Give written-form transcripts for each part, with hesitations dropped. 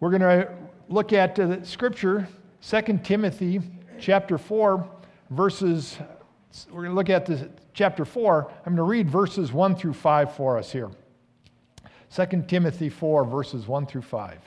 We're going to look at the scripture, 2 Timothy chapter 4, verses, we're going to look at this chapter 4. I'm going to read verses 1 through 5 for us here. 2 Timothy 4, verses 1 through 5.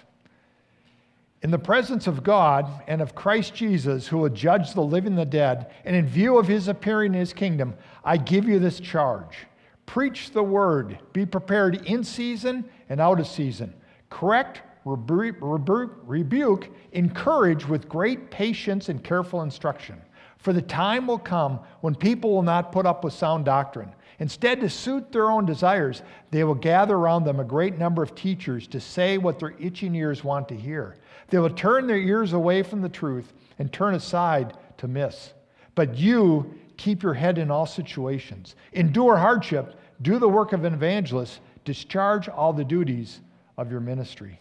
In the presence of God and of Christ Jesus, who will judge the living and the dead, and in view of his appearing in his kingdom, I give you this charge. Preach the word. Be prepared in season and out of season. Correct, rebuke, encourage with great patience and careful instruction. For the time will come when people will not put up with sound doctrine. Instead, to suit their own desires, they will gather around them a great number of teachers to say what their itching ears want to hear. They will turn their ears away from the truth and turn aside to myths. But you keep your head in all situations. Endure hardship. Do the work of an evangelist. Discharge all the duties of your ministry.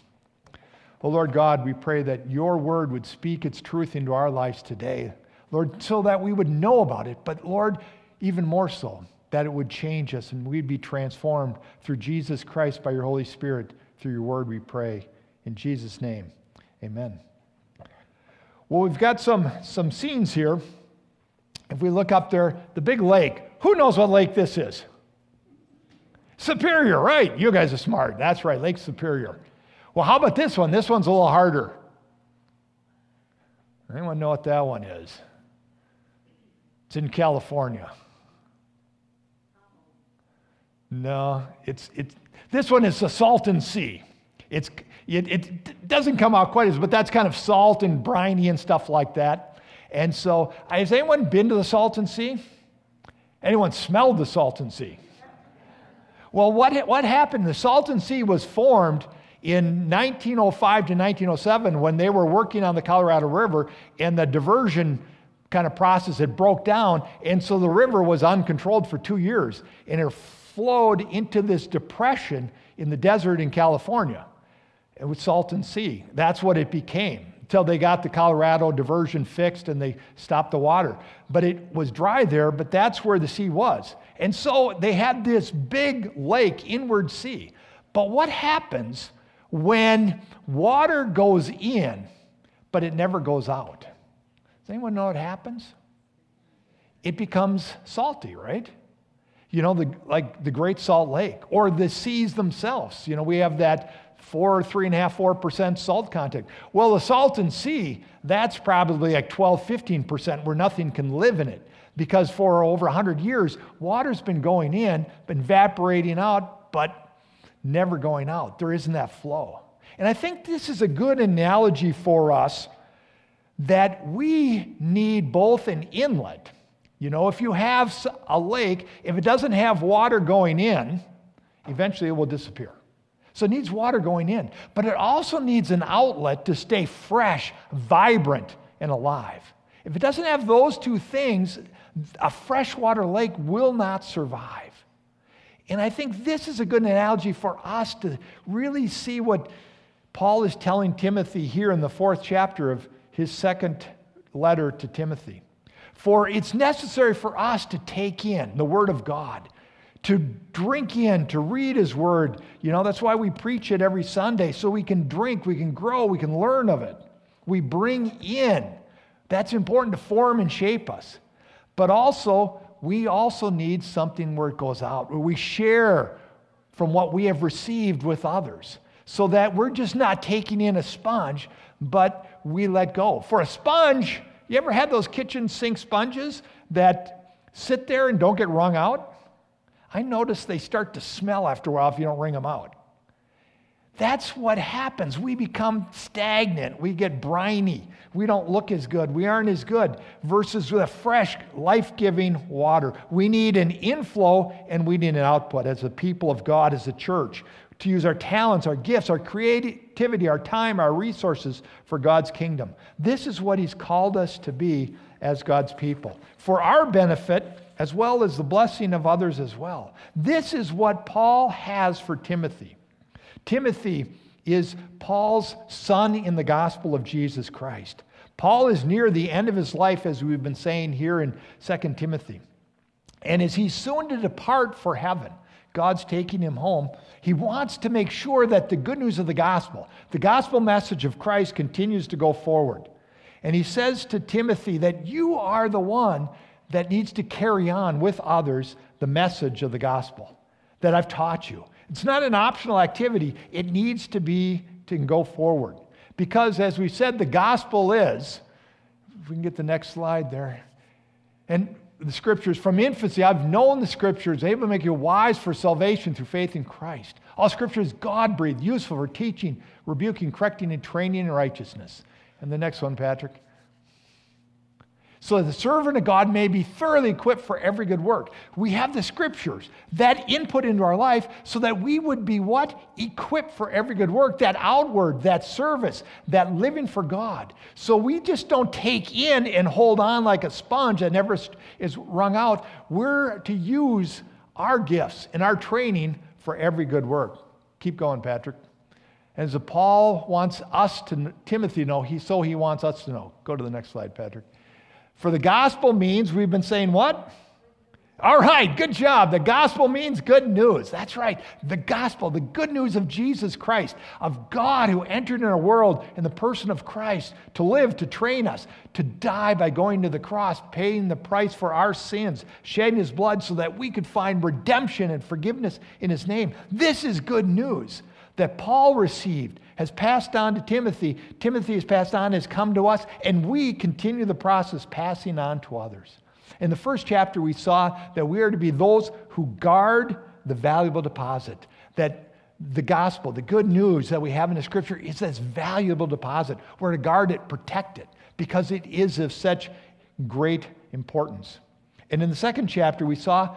Oh, Lord God, we pray that your word would speak its truth into our lives today, Lord, so that we would know about it, but Lord, even more so, that it would change us and we'd be transformed through Jesus Christ by your Holy Spirit. Through your word we pray. In Jesus' name, amen. Well, we've got some scenes here. If we look up there, the big lake. Who knows what lake this is? Superior, right? You guys are smart. That's right, Lake Superior. Well, how about this one? This one's a little harder. Anyone know what that one is? It's in California. No, it's this one is the Salton Sea. It doesn't come out quite as, but that's kind of salt and briny and stuff like that. And so, has anyone been to the Salton Sea? Anyone smelled the Salton Sea? Well, what happened? The Salton Sea was formed in 1905 to 1907 when they were working on the Colorado River, and the diversion kind of process had broke down, and so the river was uncontrolled for 2 years, and it flowed into this depression in the desert in California. It was Salton Sea. That's what it became until they got the Colorado diversion fixed and they stopped the water. But it was dry there, but that's where the sea was. And so they had this big lake, inward sea. But what happens when water goes in, but it never goes out? Does anyone know what happens? It becomes salty, right? You know, like the Great Salt Lake or the seas themselves. You know, we have that 3.5-4% salt content. Well, the Salton Sea, that's probably like 12-15% where nothing can live in it, because for over 100 years, water's been going in, been evaporating out, but never going out. There isn't that flow. And I think this is a good analogy for us, that we need both an inlet. You know, if you have a lake, if it doesn't have water going in, eventually it will disappear. So it needs water going in, but it also needs an outlet to stay fresh, vibrant, and alive. If it doesn't have those two things, a freshwater lake will not survive. And I think this is a good analogy for us to really see what Paul is telling Timothy here in the 4th chapter of his second letter to Timothy. For it's necessary for us to take in the Word of God, to drink in, to read His Word. You know, that's why we preach it every Sunday, so we can drink, we can grow, we can learn of it. We bring in. That's important to form and shape us. But also, we also need something where it goes out, where we share from what we have received with others, so that we're just not taking in a sponge, but we let go. For a sponge... You ever had those kitchen sink sponges that sit there and don't get wrung out? I notice they start to smell after a while if you don't wring them out. That's what happens. We become stagnant. We get briny. We don't look as good. We aren't as good versus with a fresh, life-giving water. We need an inflow and we need an output as a people of God, as a church, to use our talents, our gifts, our creativity, our time, our resources for God's kingdom. This is what He's called us to be as God's people, for our benefit as well as the blessing of others as well. This is what Paul has for Timothy. Timothy is Paul's son in the gospel of Jesus Christ. Paul is near the end of his life, as we've been saying here in 2 Timothy, and as he's soon to depart for heaven. God's taking him home. He wants to make sure that the good news of the gospel message of Christ continues to go forward. And he says to Timothy that you are the one that needs to carry on with others the message of the gospel that I've taught you. It's not an optional activity. It needs to be to go forward. Because as we said, the gospel is, if we can get the next slide there, and the scriptures, from infancy, I've known the scriptures, able to make you wise for salvation through faith in Christ. All scripture is God-breathed, useful for teaching, rebuking, correcting, and training in righteousness. And the next one, Patrick. So that the servant of God may be thoroughly equipped for every good work. We have the scriptures, that input into our life, so that we would be what? Equipped for every good work, that outward, that service, that living for God. So we just don't take in and hold on like a sponge that never is wrung out. We're to use our gifts and our training for every good work. Keep going, Patrick. As Paul wants us to, Timothy, know, so he wants us to know. Go to the next slide, Patrick. For the gospel means, we've been saying what? All right, good job. The gospel means good news. That's right. The gospel, the good news of Jesus Christ, of God who entered in our world in the person of Christ to live, to train us, to die by going to the cross, paying the price for our sins, shedding his blood so that we could find redemption and forgiveness in his name. This is good news that Paul received, has passed on to Timothy. Timothy has passed on, has come to us, and we continue the process passing on to others. In the first chapter, we saw that we are to be those who guard the valuable deposit, that the gospel, the good news that we have in the scripture is this valuable deposit. We're to guard it, protect it, because it is of such great importance. And in the second chapter, we saw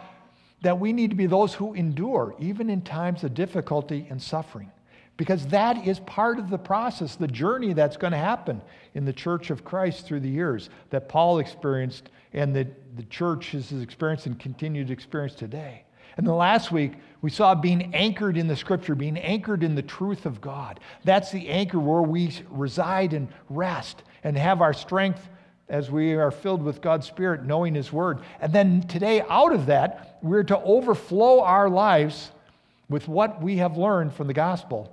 that we need to be those who endure, even in times of difficulty and suffering. Because that is part of the process, the journey that's going to happen in the church of Christ through the years that Paul experienced and the church has experienced and continued to experience today. And then last week, we saw being anchored in the scripture, being anchored in the truth of God. That's the anchor where we reside and rest and have our strength as we are filled with God's Spirit, knowing his word. And then today, out of that, we're to overflow our lives with what we have learned from the gospel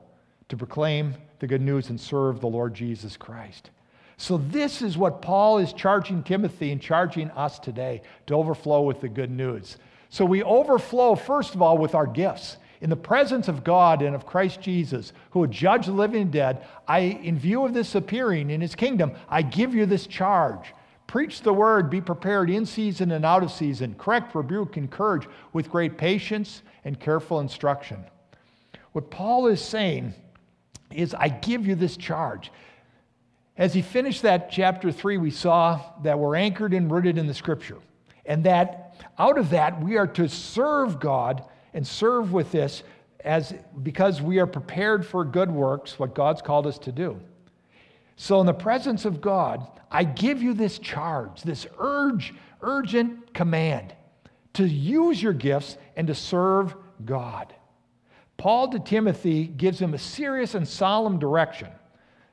to proclaim the good news and serve the Lord Jesus Christ. So this is what Paul is charging Timothy and charging us today, to overflow with the good news. So we overflow, first of all, with our gifts. In the presence of God and of Christ Jesus, who would judge the living and dead, in view of this appearing in his kingdom, I give you this charge. Preach the word, be prepared in season and out of season. Correct, rebuke, encourage with great patience and careful instruction. What Paul is saying is, I give you this charge. As he finished that chapter 3, we saw that we're anchored and rooted in the scripture. And that out of that, we are to serve God and serve with this because we are prepared for good works, what God's called us to do. So in the presence of God, I give you this charge, this urgent command to use your gifts and to serve God. Paul to Timothy gives him a serious and solemn direction.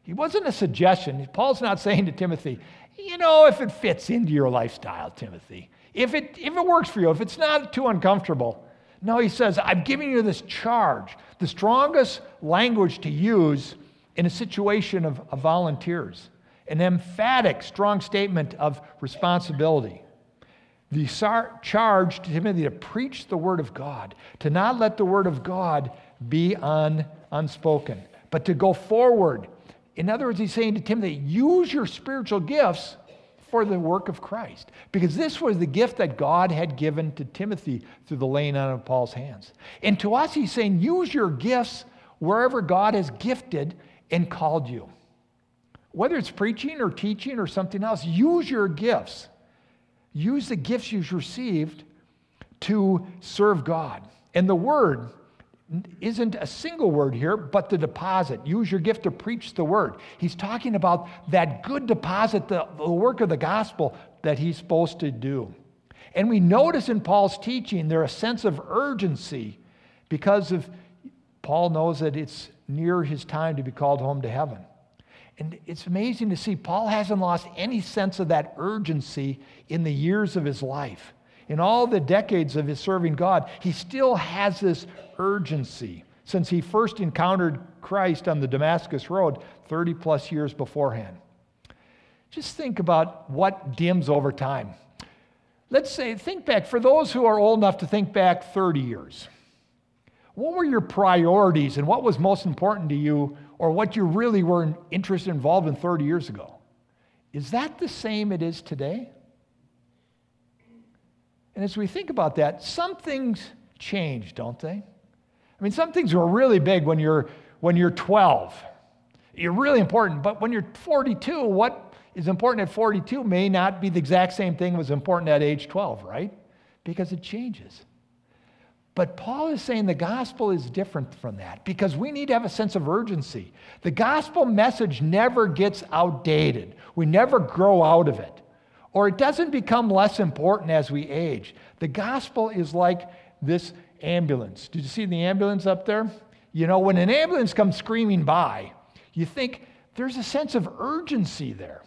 He wasn't a suggestion. Paul's not saying to Timothy, you know, if it fits into your lifestyle, Timothy, if it works for you, if it's not too uncomfortable. No, he says, I've given you this charge, the strongest language to use in a situation of volunteers, an emphatic, strong statement of responsibility. The charge to Timothy to preach the word of God, to not let the word of God be unspoken, but to go forward. In other words, he's saying to Timothy, use your spiritual gifts for the work of Christ, because this was the gift that God had given to Timothy through the laying on of Paul's hands. And to us, he's saying, use your gifts wherever God has gifted and called you. Whether it's preaching or teaching or something else, use your gifts. Use the gifts you've received to serve God. And the word isn't a single word here, but the deposit. Use your gift to preach the word. He's talking about that good deposit, the work of the gospel that he's supposed to do. And we notice in Paul's teaching there a sense of urgency because of Paul knows that it's near his time to be called home to heaven. And it's amazing to see Paul hasn't lost any sense of that urgency in the years of his life. in all the decades of his serving God, he still has this urgency since he first encountered Christ on the Damascus Road 30 plus years beforehand. Just think about what dims over time. Let's say, think back, for those who are old enough to think back 30 years, what were your priorities and what was most important to you, or what you really were interested, involved in 30 years ago? Is that the same it is today? And as we think about that, some things change, don't they? I mean, some things were really big when you're 12. You're really important, but when you're 42, what is important at 42 may not be the exact same thing that was important at age 12, right? Because it changes. But Paul is saying the gospel is different from that because we need to have a sense of urgency. The gospel message never gets outdated. We never grow out of it, or it doesn't become less important as we age. The gospel is like this ambulance. Did you see the ambulance up there? You know, when an ambulance comes screaming by, you think there's a sense of urgency there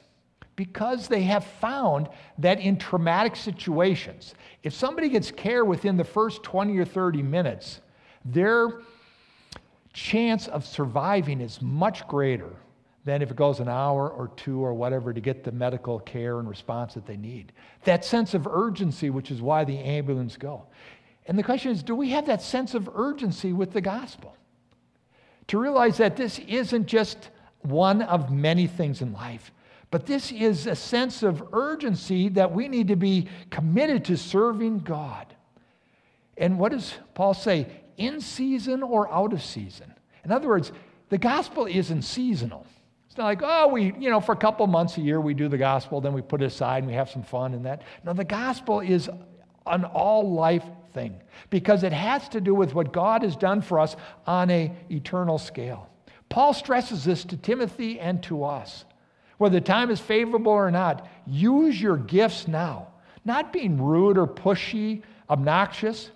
because they have found that in traumatic situations, if somebody gets care within the first 20 or 30 minutes, their chance of surviving is much greater than if it goes an hour or two or whatever to get the medical care and response that they need. That sense of urgency, which is why the ambulance go. And the question is, do we have that sense of urgency with the gospel? To realize that this isn't just one of many things in life, but this is a sense of urgency that we need to be committed to serving God. And what does Paul say? In season or out of season? In other words, the gospel isn't seasonal. It's not like, oh, for a couple months a year we do the gospel, then we put it aside and we have some fun and that. No, the gospel is an all-life thing because it has to do with what God has done for us on an eternal scale. Paul stresses this to Timothy and to us. Whether time is favorable or not, use your gifts now. Not being rude or pushy, obnoxious,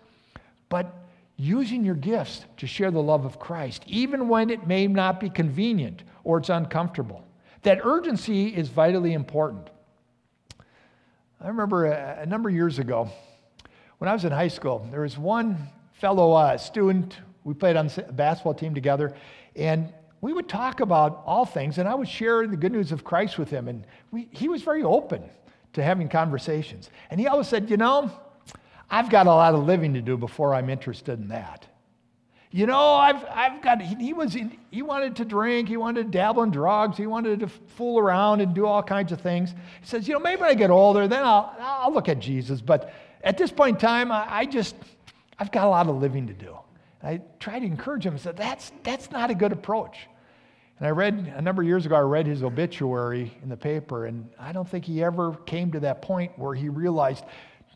but using your gifts to share the love of Christ, even when it may not be convenient or it's uncomfortable. That urgency is vitally important. I remember a number of years ago, when I was in high school, there was one fellow student, we played on the basketball team together, and we would talk about all things, and I would share the good news of Christ with him, and he was very open to having conversations. And he always said, I've got a lot of living to do before I'm interested in that. He wanted to drink, he wanted to dabble in drugs, he wanted to fool around and do all kinds of things. He says, maybe when I get older, then I'll look at Jesus, but at this point in time, I've got a lot of living to do. And I tried to encourage him and said, that's not a good approach. And a number of years ago, I read his obituary in the paper, and I don't think he ever came to that point where he realized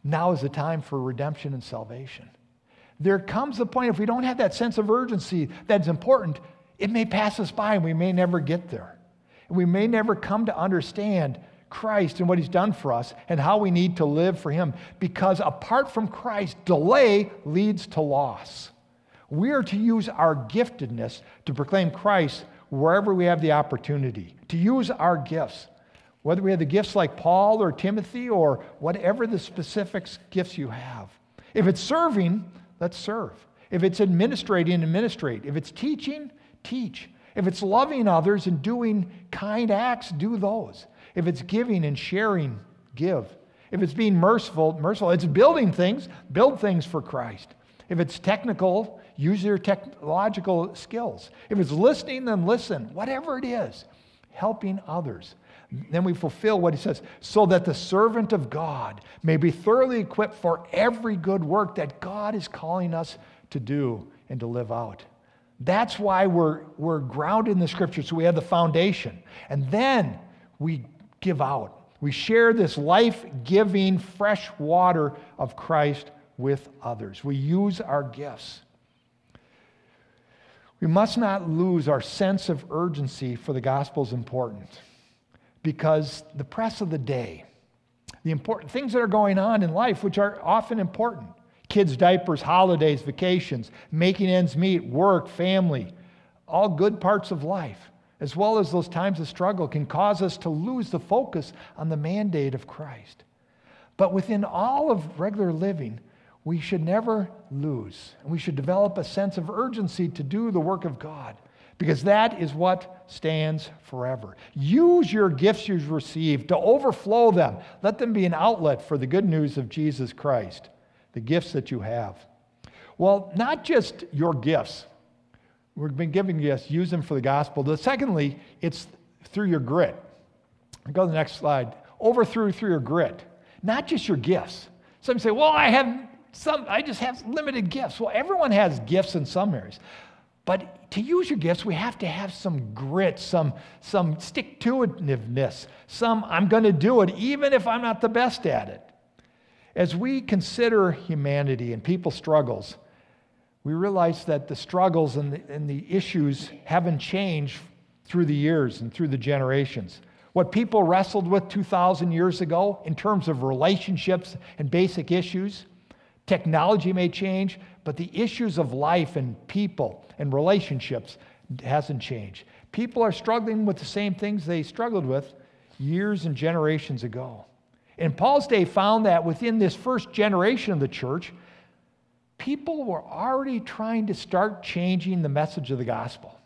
now is the time for redemption and salvation. There comes a point, if we don't have that sense of urgency that's important, it may pass us by and we may never get there. And we may never come to understand Christ and what he's done for us and how we need to live for him, because apart from Christ, delay leads to loss. We are to use our giftedness to proclaim Christ wherever we have the opportunity, to use our gifts. Whether we have the gifts like Paul or Timothy or whatever the specific gifts you have. If it's serving, let's serve. If it's administrating, administrate. If it's teaching, teach. If it's loving others and doing kind acts, do those. If it's giving and sharing, give. If it's being merciful. It's building things, build things for Christ. If it's technical, use your technological skills. If it's listening, then listen. Whatever it is, helping others. Then we fulfill what he says, so that the servant of God may be thoroughly equipped for every good work that God is calling us to do and to live out. That's why we're grounded in the Scripture, so we have the foundation. And then we give out. We share this life-giving, fresh water of Christ with others. We use our gifts. We must not lose our sense of urgency for the gospel is important. Because the press of the day, the important things that are going on in life, which are often important, kids' diapers, holidays, vacations, making ends meet, work, family, all good parts of life, as well as those times of struggle, can cause us to lose the focus on the mandate of Christ. But within all of regular living, we should never lose. And we should develop a sense of urgency to do the work of God, because that is what stands forever. Use your gifts you've received to overflow them. Let them be an outlet for the good news of Jesus Christ, the gifts that you have. Well, not just your gifts. We've been giving gifts, use them for the gospel. But secondly, it's through your grit. Go to the next slide. Through your grit. Not just your gifts. Some say, well, I just have limited gifts. Well, everyone has gifts in some areas. But to use your gifts, we have to have some grit, some stick-to-itiveness, some I'm going to do it even if I'm not the best at it. As we consider humanity and people's struggles, we realize that the struggles and the issues haven't changed through the years and through the generations. What people wrestled with 2,000 years ago in terms of relationships and basic issues, technology may change, but the issues of life and people and relationships hasn't changed. People are struggling with the same things they struggled with years and generations ago. And Paul's day found that within this first generation of the church, people were already trying to start changing the message of the gospel.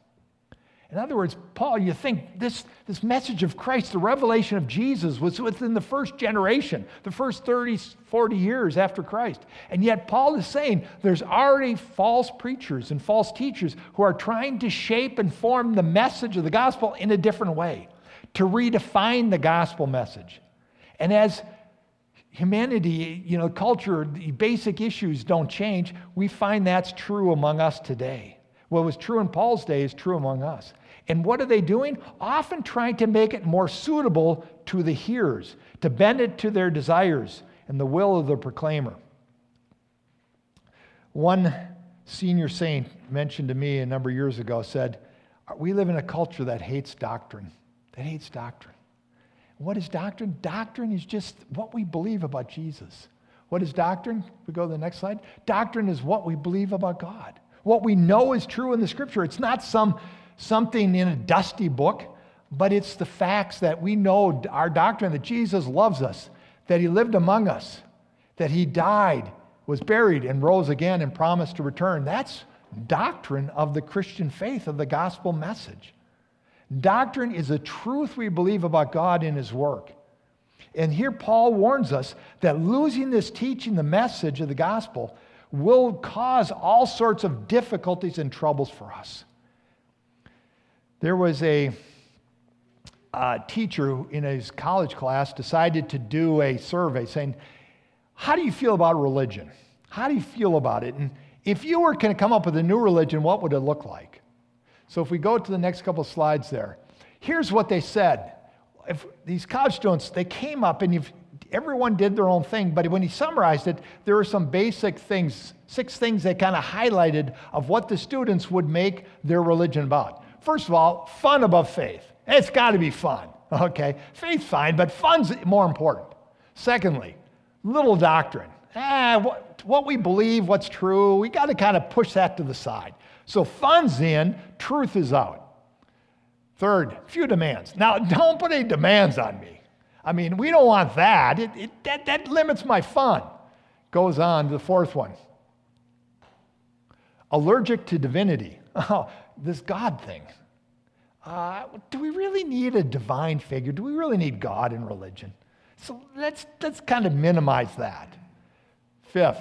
In other words, Paul, you think this message of Christ, the revelation of Jesus, was within the first generation, the first 30, 40 years after Christ. And yet Paul is saying there's already false preachers and false teachers who are trying to shape and form the message of the gospel in a different way, to redefine the gospel message. And as humanity, culture, the basic issues don't change, we find that's true among us today. What was true in Paul's day is true among us. And what are they doing? Often trying to make it more suitable to the hearers, to bend it to their desires and the will of the proclaimer. One senior saint mentioned to me a number of years ago, said, we live in a culture that hates doctrine, What is doctrine? Doctrine is just what we believe about Jesus. What is doctrine? We go to the next slide. Doctrine is what we believe about God. What we know is true in the Scripture. It's not something in a dusty book, but it's the facts that we know, our doctrine, that Jesus loves us, that He lived among us, that He died, was buried, and rose again and promised to return. That's doctrine of the Christian faith, of the gospel message. Doctrine is a truth we believe about God and His work. And here Paul warns us that losing this teaching, the message of the gospel, will cause all sorts of difficulties and troubles for us. There was a teacher who, in his college class, decided to do a survey saying, how do you feel about religion? How do you feel about it? And if you were going to come up with a new religion, what would it look like? So if we go to the next couple of slides there, here's what they said. If these college students, they came up and everyone did their own thing, but when he summarized it, there were some basic things, 6 things they kind of highlighted of what the students would make their religion about. First of all, fun above faith. It's got to be fun, okay? Faith's fine, but fun's more important. Secondly, little doctrine. What we believe, what's true, we got to kind of push that to the side. So fun's in, truth is out. Third, few demands. Now, don't put any demands on me. I mean, we don't want that. That limits my fun. Goes on to the fourth one. Allergic to divinity. Oh, this God thing. Do we really need a divine figure? Do we really need God in religion? So let's kind of minimize that. Fifth,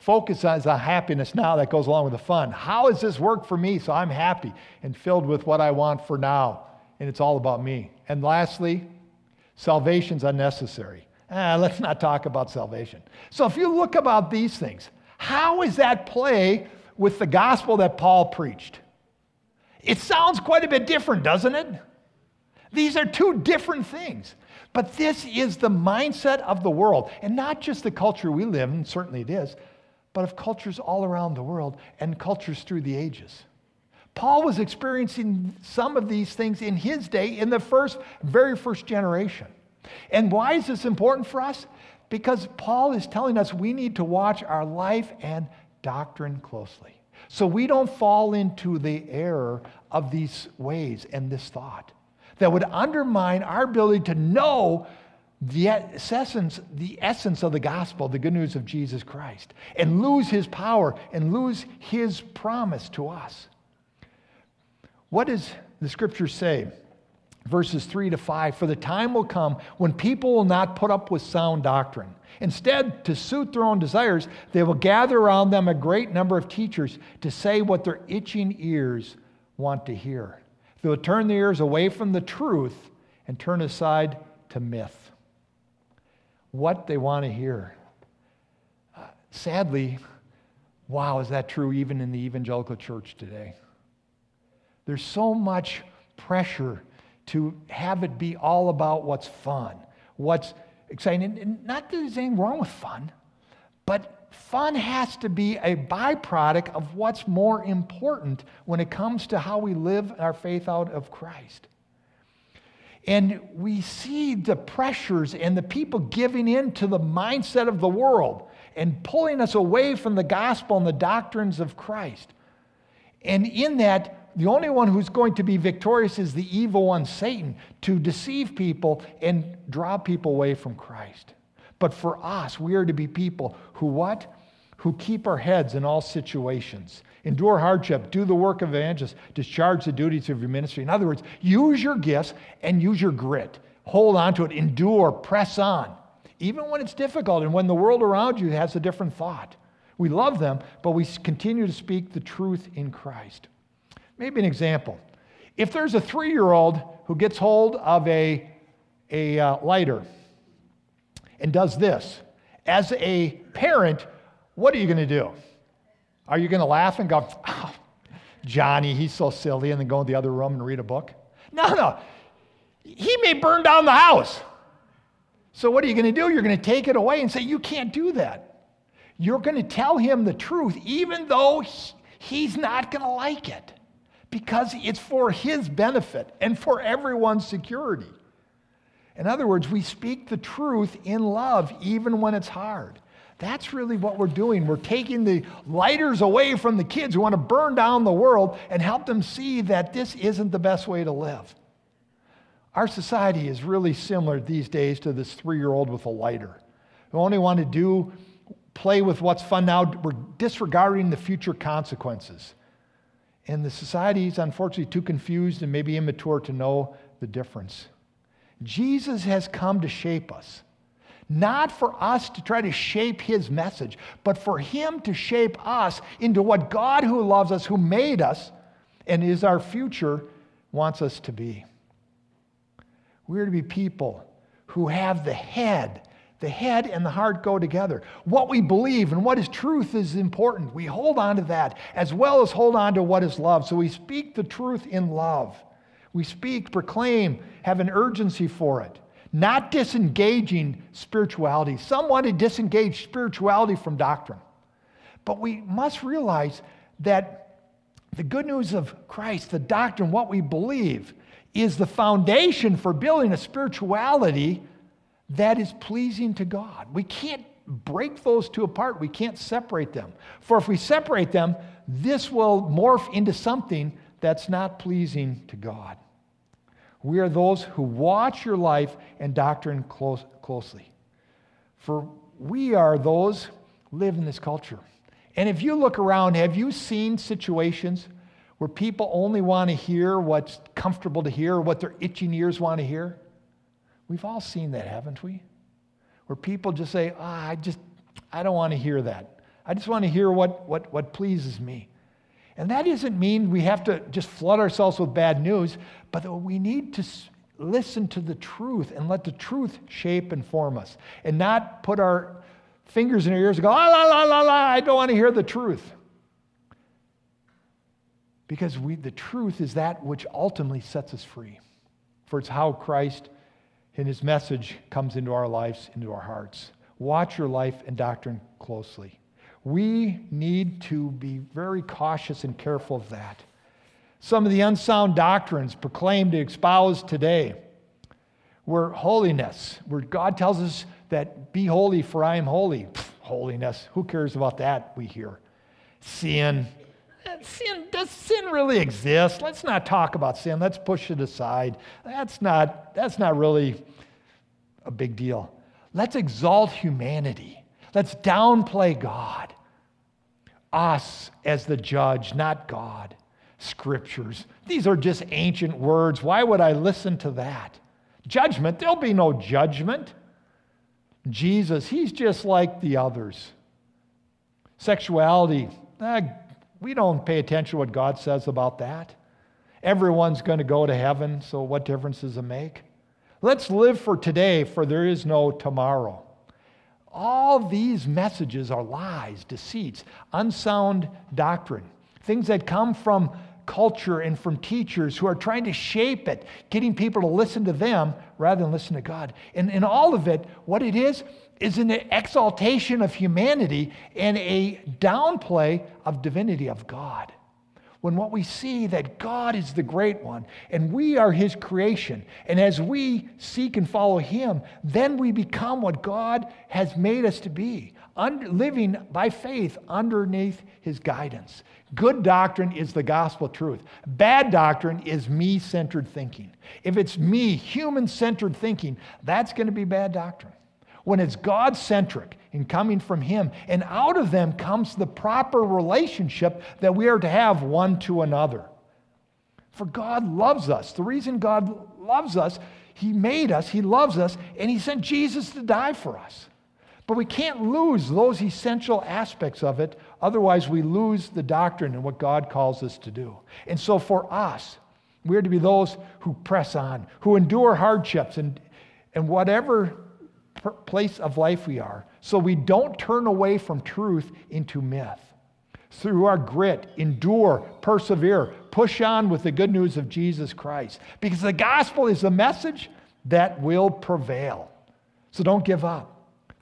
focus on happiness now that goes along with the fun. How does this work for me so I'm happy and filled with what I want for now? And it's all about me. And lastly, salvation's unnecessary. Let's not talk about salvation. So if you look about these things, how is that play with the gospel that Paul preached? It sounds quite a bit different, doesn't it? These are two different things. But this is the mindset of the world, and not just the culture we live in, certainly it is, but of cultures all around the world and cultures through the ages. Paul was experiencing some of these things in his day, in the very first generation. And why is this important for us? Because Paul is telling us we need to watch our life and doctrine closely, so we don't fall into the error of these ways and this thought that would undermine our ability to know the essence of the gospel, the good news of Jesus Christ, and lose his power and lose his promise to us. What does the scripture say? Verses 3 to 5, for the time will come when people will not put up with sound doctrine. Instead, to suit their own desires, they will gather around them a great number of teachers to say what their itching ears want to hear. They will turn their ears away from the truth and turn aside to myth. What they want to hear. Sadly, wow, is that true even in the evangelical church today? There's so much pressure to have it be all about what's fun, what's exciting. And not that there's anything wrong with fun, but fun has to be a byproduct of what's more important when it comes to how we live our faith out of Christ. And we see the pressures and the people giving in to the mindset of the world and pulling us away from the gospel and the doctrines of Christ. And in that, the only one who's going to be victorious is the evil one, Satan, to deceive people and draw people away from Christ. But for us, we are to be people who what? Who keep our heads in all situations, endure hardship, do the work of evangelists, discharge the duties of your ministry. In other words, use your gifts and use your grit. Hold on to it, endure, press on, even when it's difficult and when the world around you has a different thought. We love them, but we continue to speak the truth in Christ. Maybe an example. If there's a 3-year-old who gets hold of a lighter and does this, as a parent, what are you going to do? Are you going to laugh and go, oh, Johnny, he's so silly, and then go in the other room and read a book? No. He may burn down the house. So what are you going to do? You're going to take it away and say, you can't do that. You're going to tell him the truth, even though he's not going to like it. Because it's for his benefit and for everyone's security. In other words, we speak the truth in love even when it's hard. That's really what we're doing. We're taking the lighters away from the kids who want to burn down the world and help them see that this isn't the best way to live. Our society is really similar these days to this 3-year-old with a lighter, who only want to play with what's fun now. We're disregarding the future consequences. And the society is unfortunately too confused and maybe immature to know the difference. Jesus has come to shape us, not for us to try to shape his message, but for him to shape us into what God, who loves us, who made us, and is our future, wants us to be. We're to be people who have the head. The head and the heart go together. What we believe and what is truth is important. We hold on to that as well as hold on to what is love. So we speak the truth in love. We speak, proclaim, have an urgency for it. Not disengaging spirituality. Some want to disengage spirituality from doctrine. But we must realize that the good news of Christ, the doctrine, what we believe, is the foundation for building a spirituality that is pleasing to God. We can't break those two apart. We can't separate them. For if we separate them, this will morph into something that's not pleasing to God. We are those who watch your life and doctrine closely. For we are those who live in this culture. And if you look around, have you seen situations where people only want to hear what's comfortable to hear, what their itching ears want to hear? We've all seen that, haven't we? Where people just say, I don't want to hear that. I just want to hear what pleases me. And that doesn't mean we have to just flood ourselves with bad news, but we need to listen to the truth and let the truth shape and form us, and not put our fingers in our ears and go, I don't want to hear the truth. Because the truth is that which ultimately sets us free. For it's how Christ and his message comes into our lives, into our hearts. Watch your life and doctrine closely. We need to be very cautious and careful of that. Some of the unsound doctrines proclaimed and espoused today were holiness, where God tells us that be holy for I am holy. Holiness, who cares about that, we hear. Sin, does sin really exist? Let's not talk about sin. Let's push it aside. That's not really a big deal. Let's exalt humanity. Let's downplay God. Us as the judge, not God. Scriptures. These are just ancient words. Why would I listen to that? Judgment. There'll be no judgment. Jesus, he's just like the others. Sexuality. We don't pay attention to what God says about that. Everyone's going to go to heaven, so what difference does it make? Let's live for today, for there is no tomorrow. All these messages are lies, deceits, unsound doctrine, things that come from culture and from teachers who are trying to shape it, getting people to listen to them rather than listen to God. And in all of it, what it is an exaltation of humanity and a downplay of divinity of God. When what we see that God is the great one and we are his creation, and as we seek and follow him, then we become what God has made us to be, living by faith underneath his guidance. Good doctrine is the gospel truth. Bad doctrine is me-centered thinking. If it's me, human-centered thinking, that's going to be bad doctrine. When it's God-centric and coming from him, and out of them comes the proper relationship that we are to have one to another. For God loves us. The reason God loves us, he made us, he loves us, and he sent Jesus to die for us. But we can't lose those essential aspects of it, otherwise we lose the doctrine and what God calls us to do. And so for us, we are to be those who press on, who endure hardships and whatever place of life we are, so we don't turn away from truth into myth. Through our grit, endure, persevere, push on with the good news of Jesus Christ, because the gospel is the message that will prevail. So don't give up.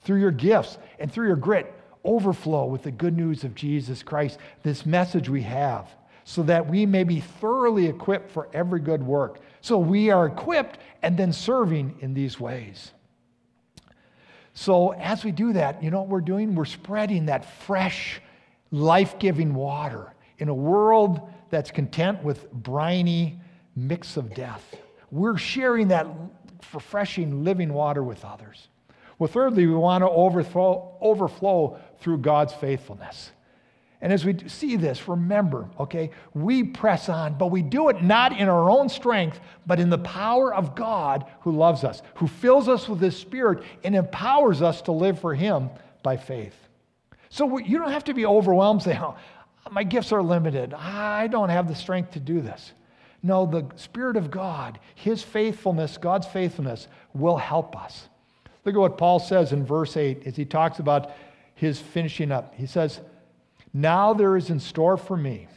Through your gifts and through your grit, overflow with the good news of Jesus Christ, this message we have, so that we may be thoroughly equipped for every good work. So we are equipped and then serving in these ways. So as we do that, you know what we're doing? We're spreading that fresh, life-giving water in a world that's content with briny mix of death. We're sharing that refreshing, living water with others. Well, thirdly, we want to overflow through God's faithfulness. And as we see this, remember, okay, we press on, but we do it not in our own strength, but in the power of God who loves us, who fills us with his Spirit and empowers us to live for him by faith. So you don't have to be overwhelmed saying, oh, my gifts are limited. I don't have the strength to do this. No, the Spirit of God, his faithfulness, God's faithfulness will help us. Look at what Paul says in verse 8 as he talks about his finishing up. He says, now there is in store for me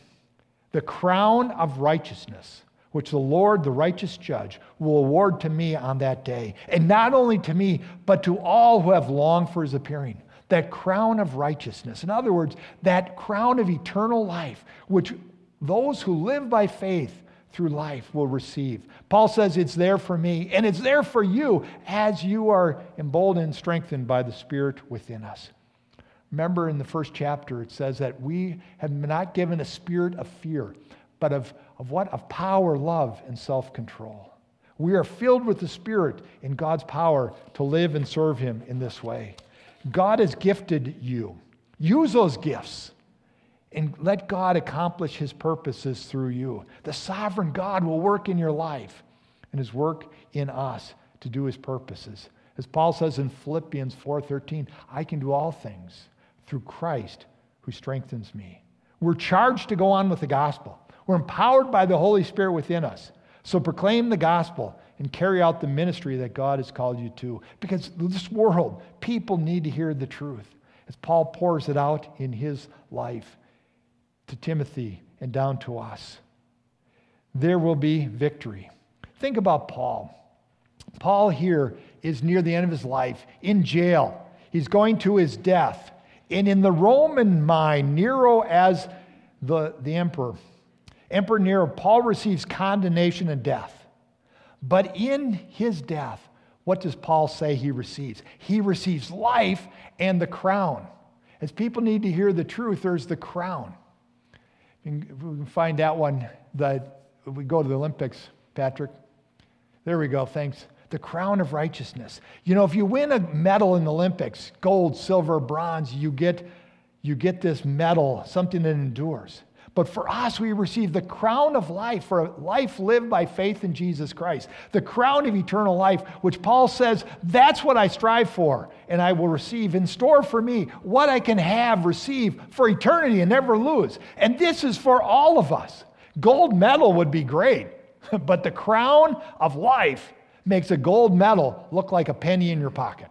the crown of righteousness, which the Lord, the righteous judge, will award to me on that day. And not only to me, but to all who have longed for his appearing. That crown of righteousness. In other words, that crown of eternal life, which those who live by faith through life will receive. Paul says it's there for me, and it's there for you as you are emboldened and strengthened by the Spirit within us. Remember in the first chapter, it says that we have not given a spirit of fear, but of what? Of power, love, and self-control. We are filled with the Spirit in God's power to live and serve him in this way. God has gifted you. Use those gifts and let God accomplish his purposes through you. The sovereign God will work in your life and his work in us to do his purposes. As Paul says in Philippians 4:13, I can do all things through Christ who strengthens me. We're charged to go on with the gospel. We're empowered by the Holy Spirit within us. So proclaim the gospel and carry out the ministry that God has called you to. Because this world, people need to hear the truth. As Paul pours it out in his life to Timothy and down to us, there will be victory. Think about Paul. Paul here is near the end of his life, in jail. He's going to his death. And in the Roman mind, Nero as the emperor. Emperor Nero, Paul receives condemnation and death. But in his death, what does Paul say he receives? He receives life and the crown. As people need to hear the truth, there's the crown. We can find that one. We go to the Olympics, Patrick. There we go, thanks. the crown of righteousness. You know, if you win a medal in the Olympics, gold, silver, bronze, you get this medal, something that endures. But for us, we receive the crown of life, for a life lived by faith in Jesus Christ, the crown of eternal life, which Paul says, that's what I strive for, and I will receive in store for me what I can have, receive for eternity and never lose. And this is for all of us. Gold medal would be great, but the crown of life makes a gold medal look like a penny in your pocket.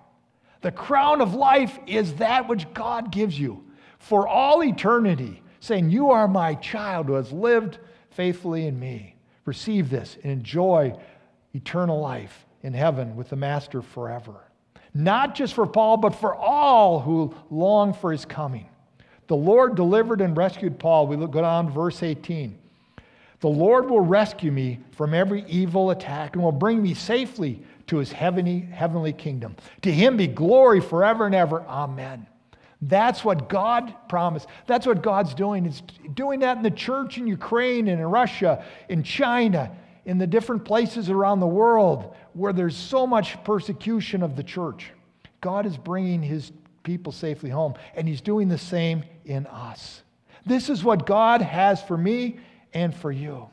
The crown of life is that which God gives you for all eternity, saying, you are my child who has lived faithfully in me. Receive this and enjoy eternal life in heaven with the Master forever. Not just for Paul, but for all who long for his coming. The Lord delivered and rescued Paul. We go down to verse 18. The Lord will rescue me from every evil attack and will bring me safely to his heavenly kingdom. To him be glory forever and ever. Amen. That's what God promised. That's what God's doing. It's doing that in the church in Ukraine and in Russia, in China, in the different places around the world where there's so much persecution of the church. God is bringing his people safely home, and he's doing the same in us. This is what God has for me and for you,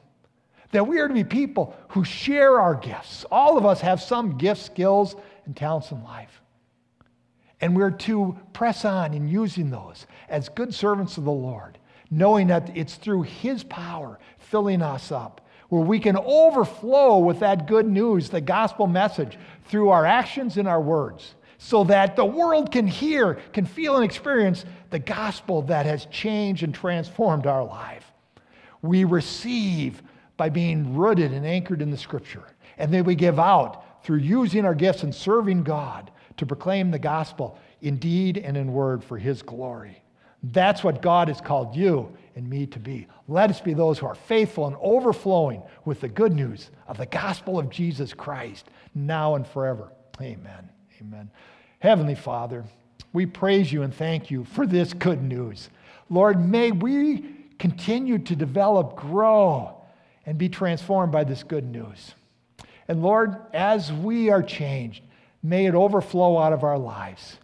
that we are to be people who share our gifts. All of us have some gifts, skills, and talents in life. And we're to press on in using those as good servants of the Lord, knowing that it's through his power filling us up, where we can overflow with that good news, the gospel message, through our actions and our words, so that the world can hear, can feel and experience the gospel that has changed and transformed our life. We receive by being rooted and anchored in the Scripture, and then we give out through using our gifts and serving God to proclaim the gospel in deed and in word for his glory. That's what God has called you and me to be. Let us be those who are faithful and overflowing with the good news of the gospel of Jesus Christ now and forever. Amen. Amen. Heavenly Father, we praise you and thank you for this good news. Lord, may we continue to develop, grow, and be transformed by this good news. And Lord, as we are changed, may it overflow out of our lives.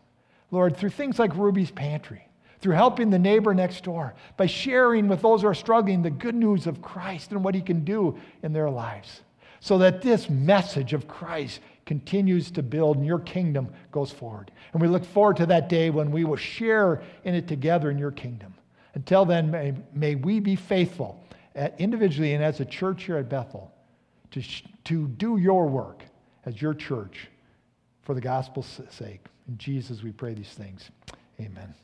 Lord, through things like Ruby's Pantry, through helping the neighbor next door, by sharing with those who are struggling the good news of Christ and what he can do in their lives, so that this message of Christ continues to build and your kingdom goes forward. And we look forward to that day when we will share in it together in your kingdom. Until then, may we be faithful individually and as a church here at Bethel to do your work as your church. For the gospel's sake. In Jesus, we pray these things. Amen.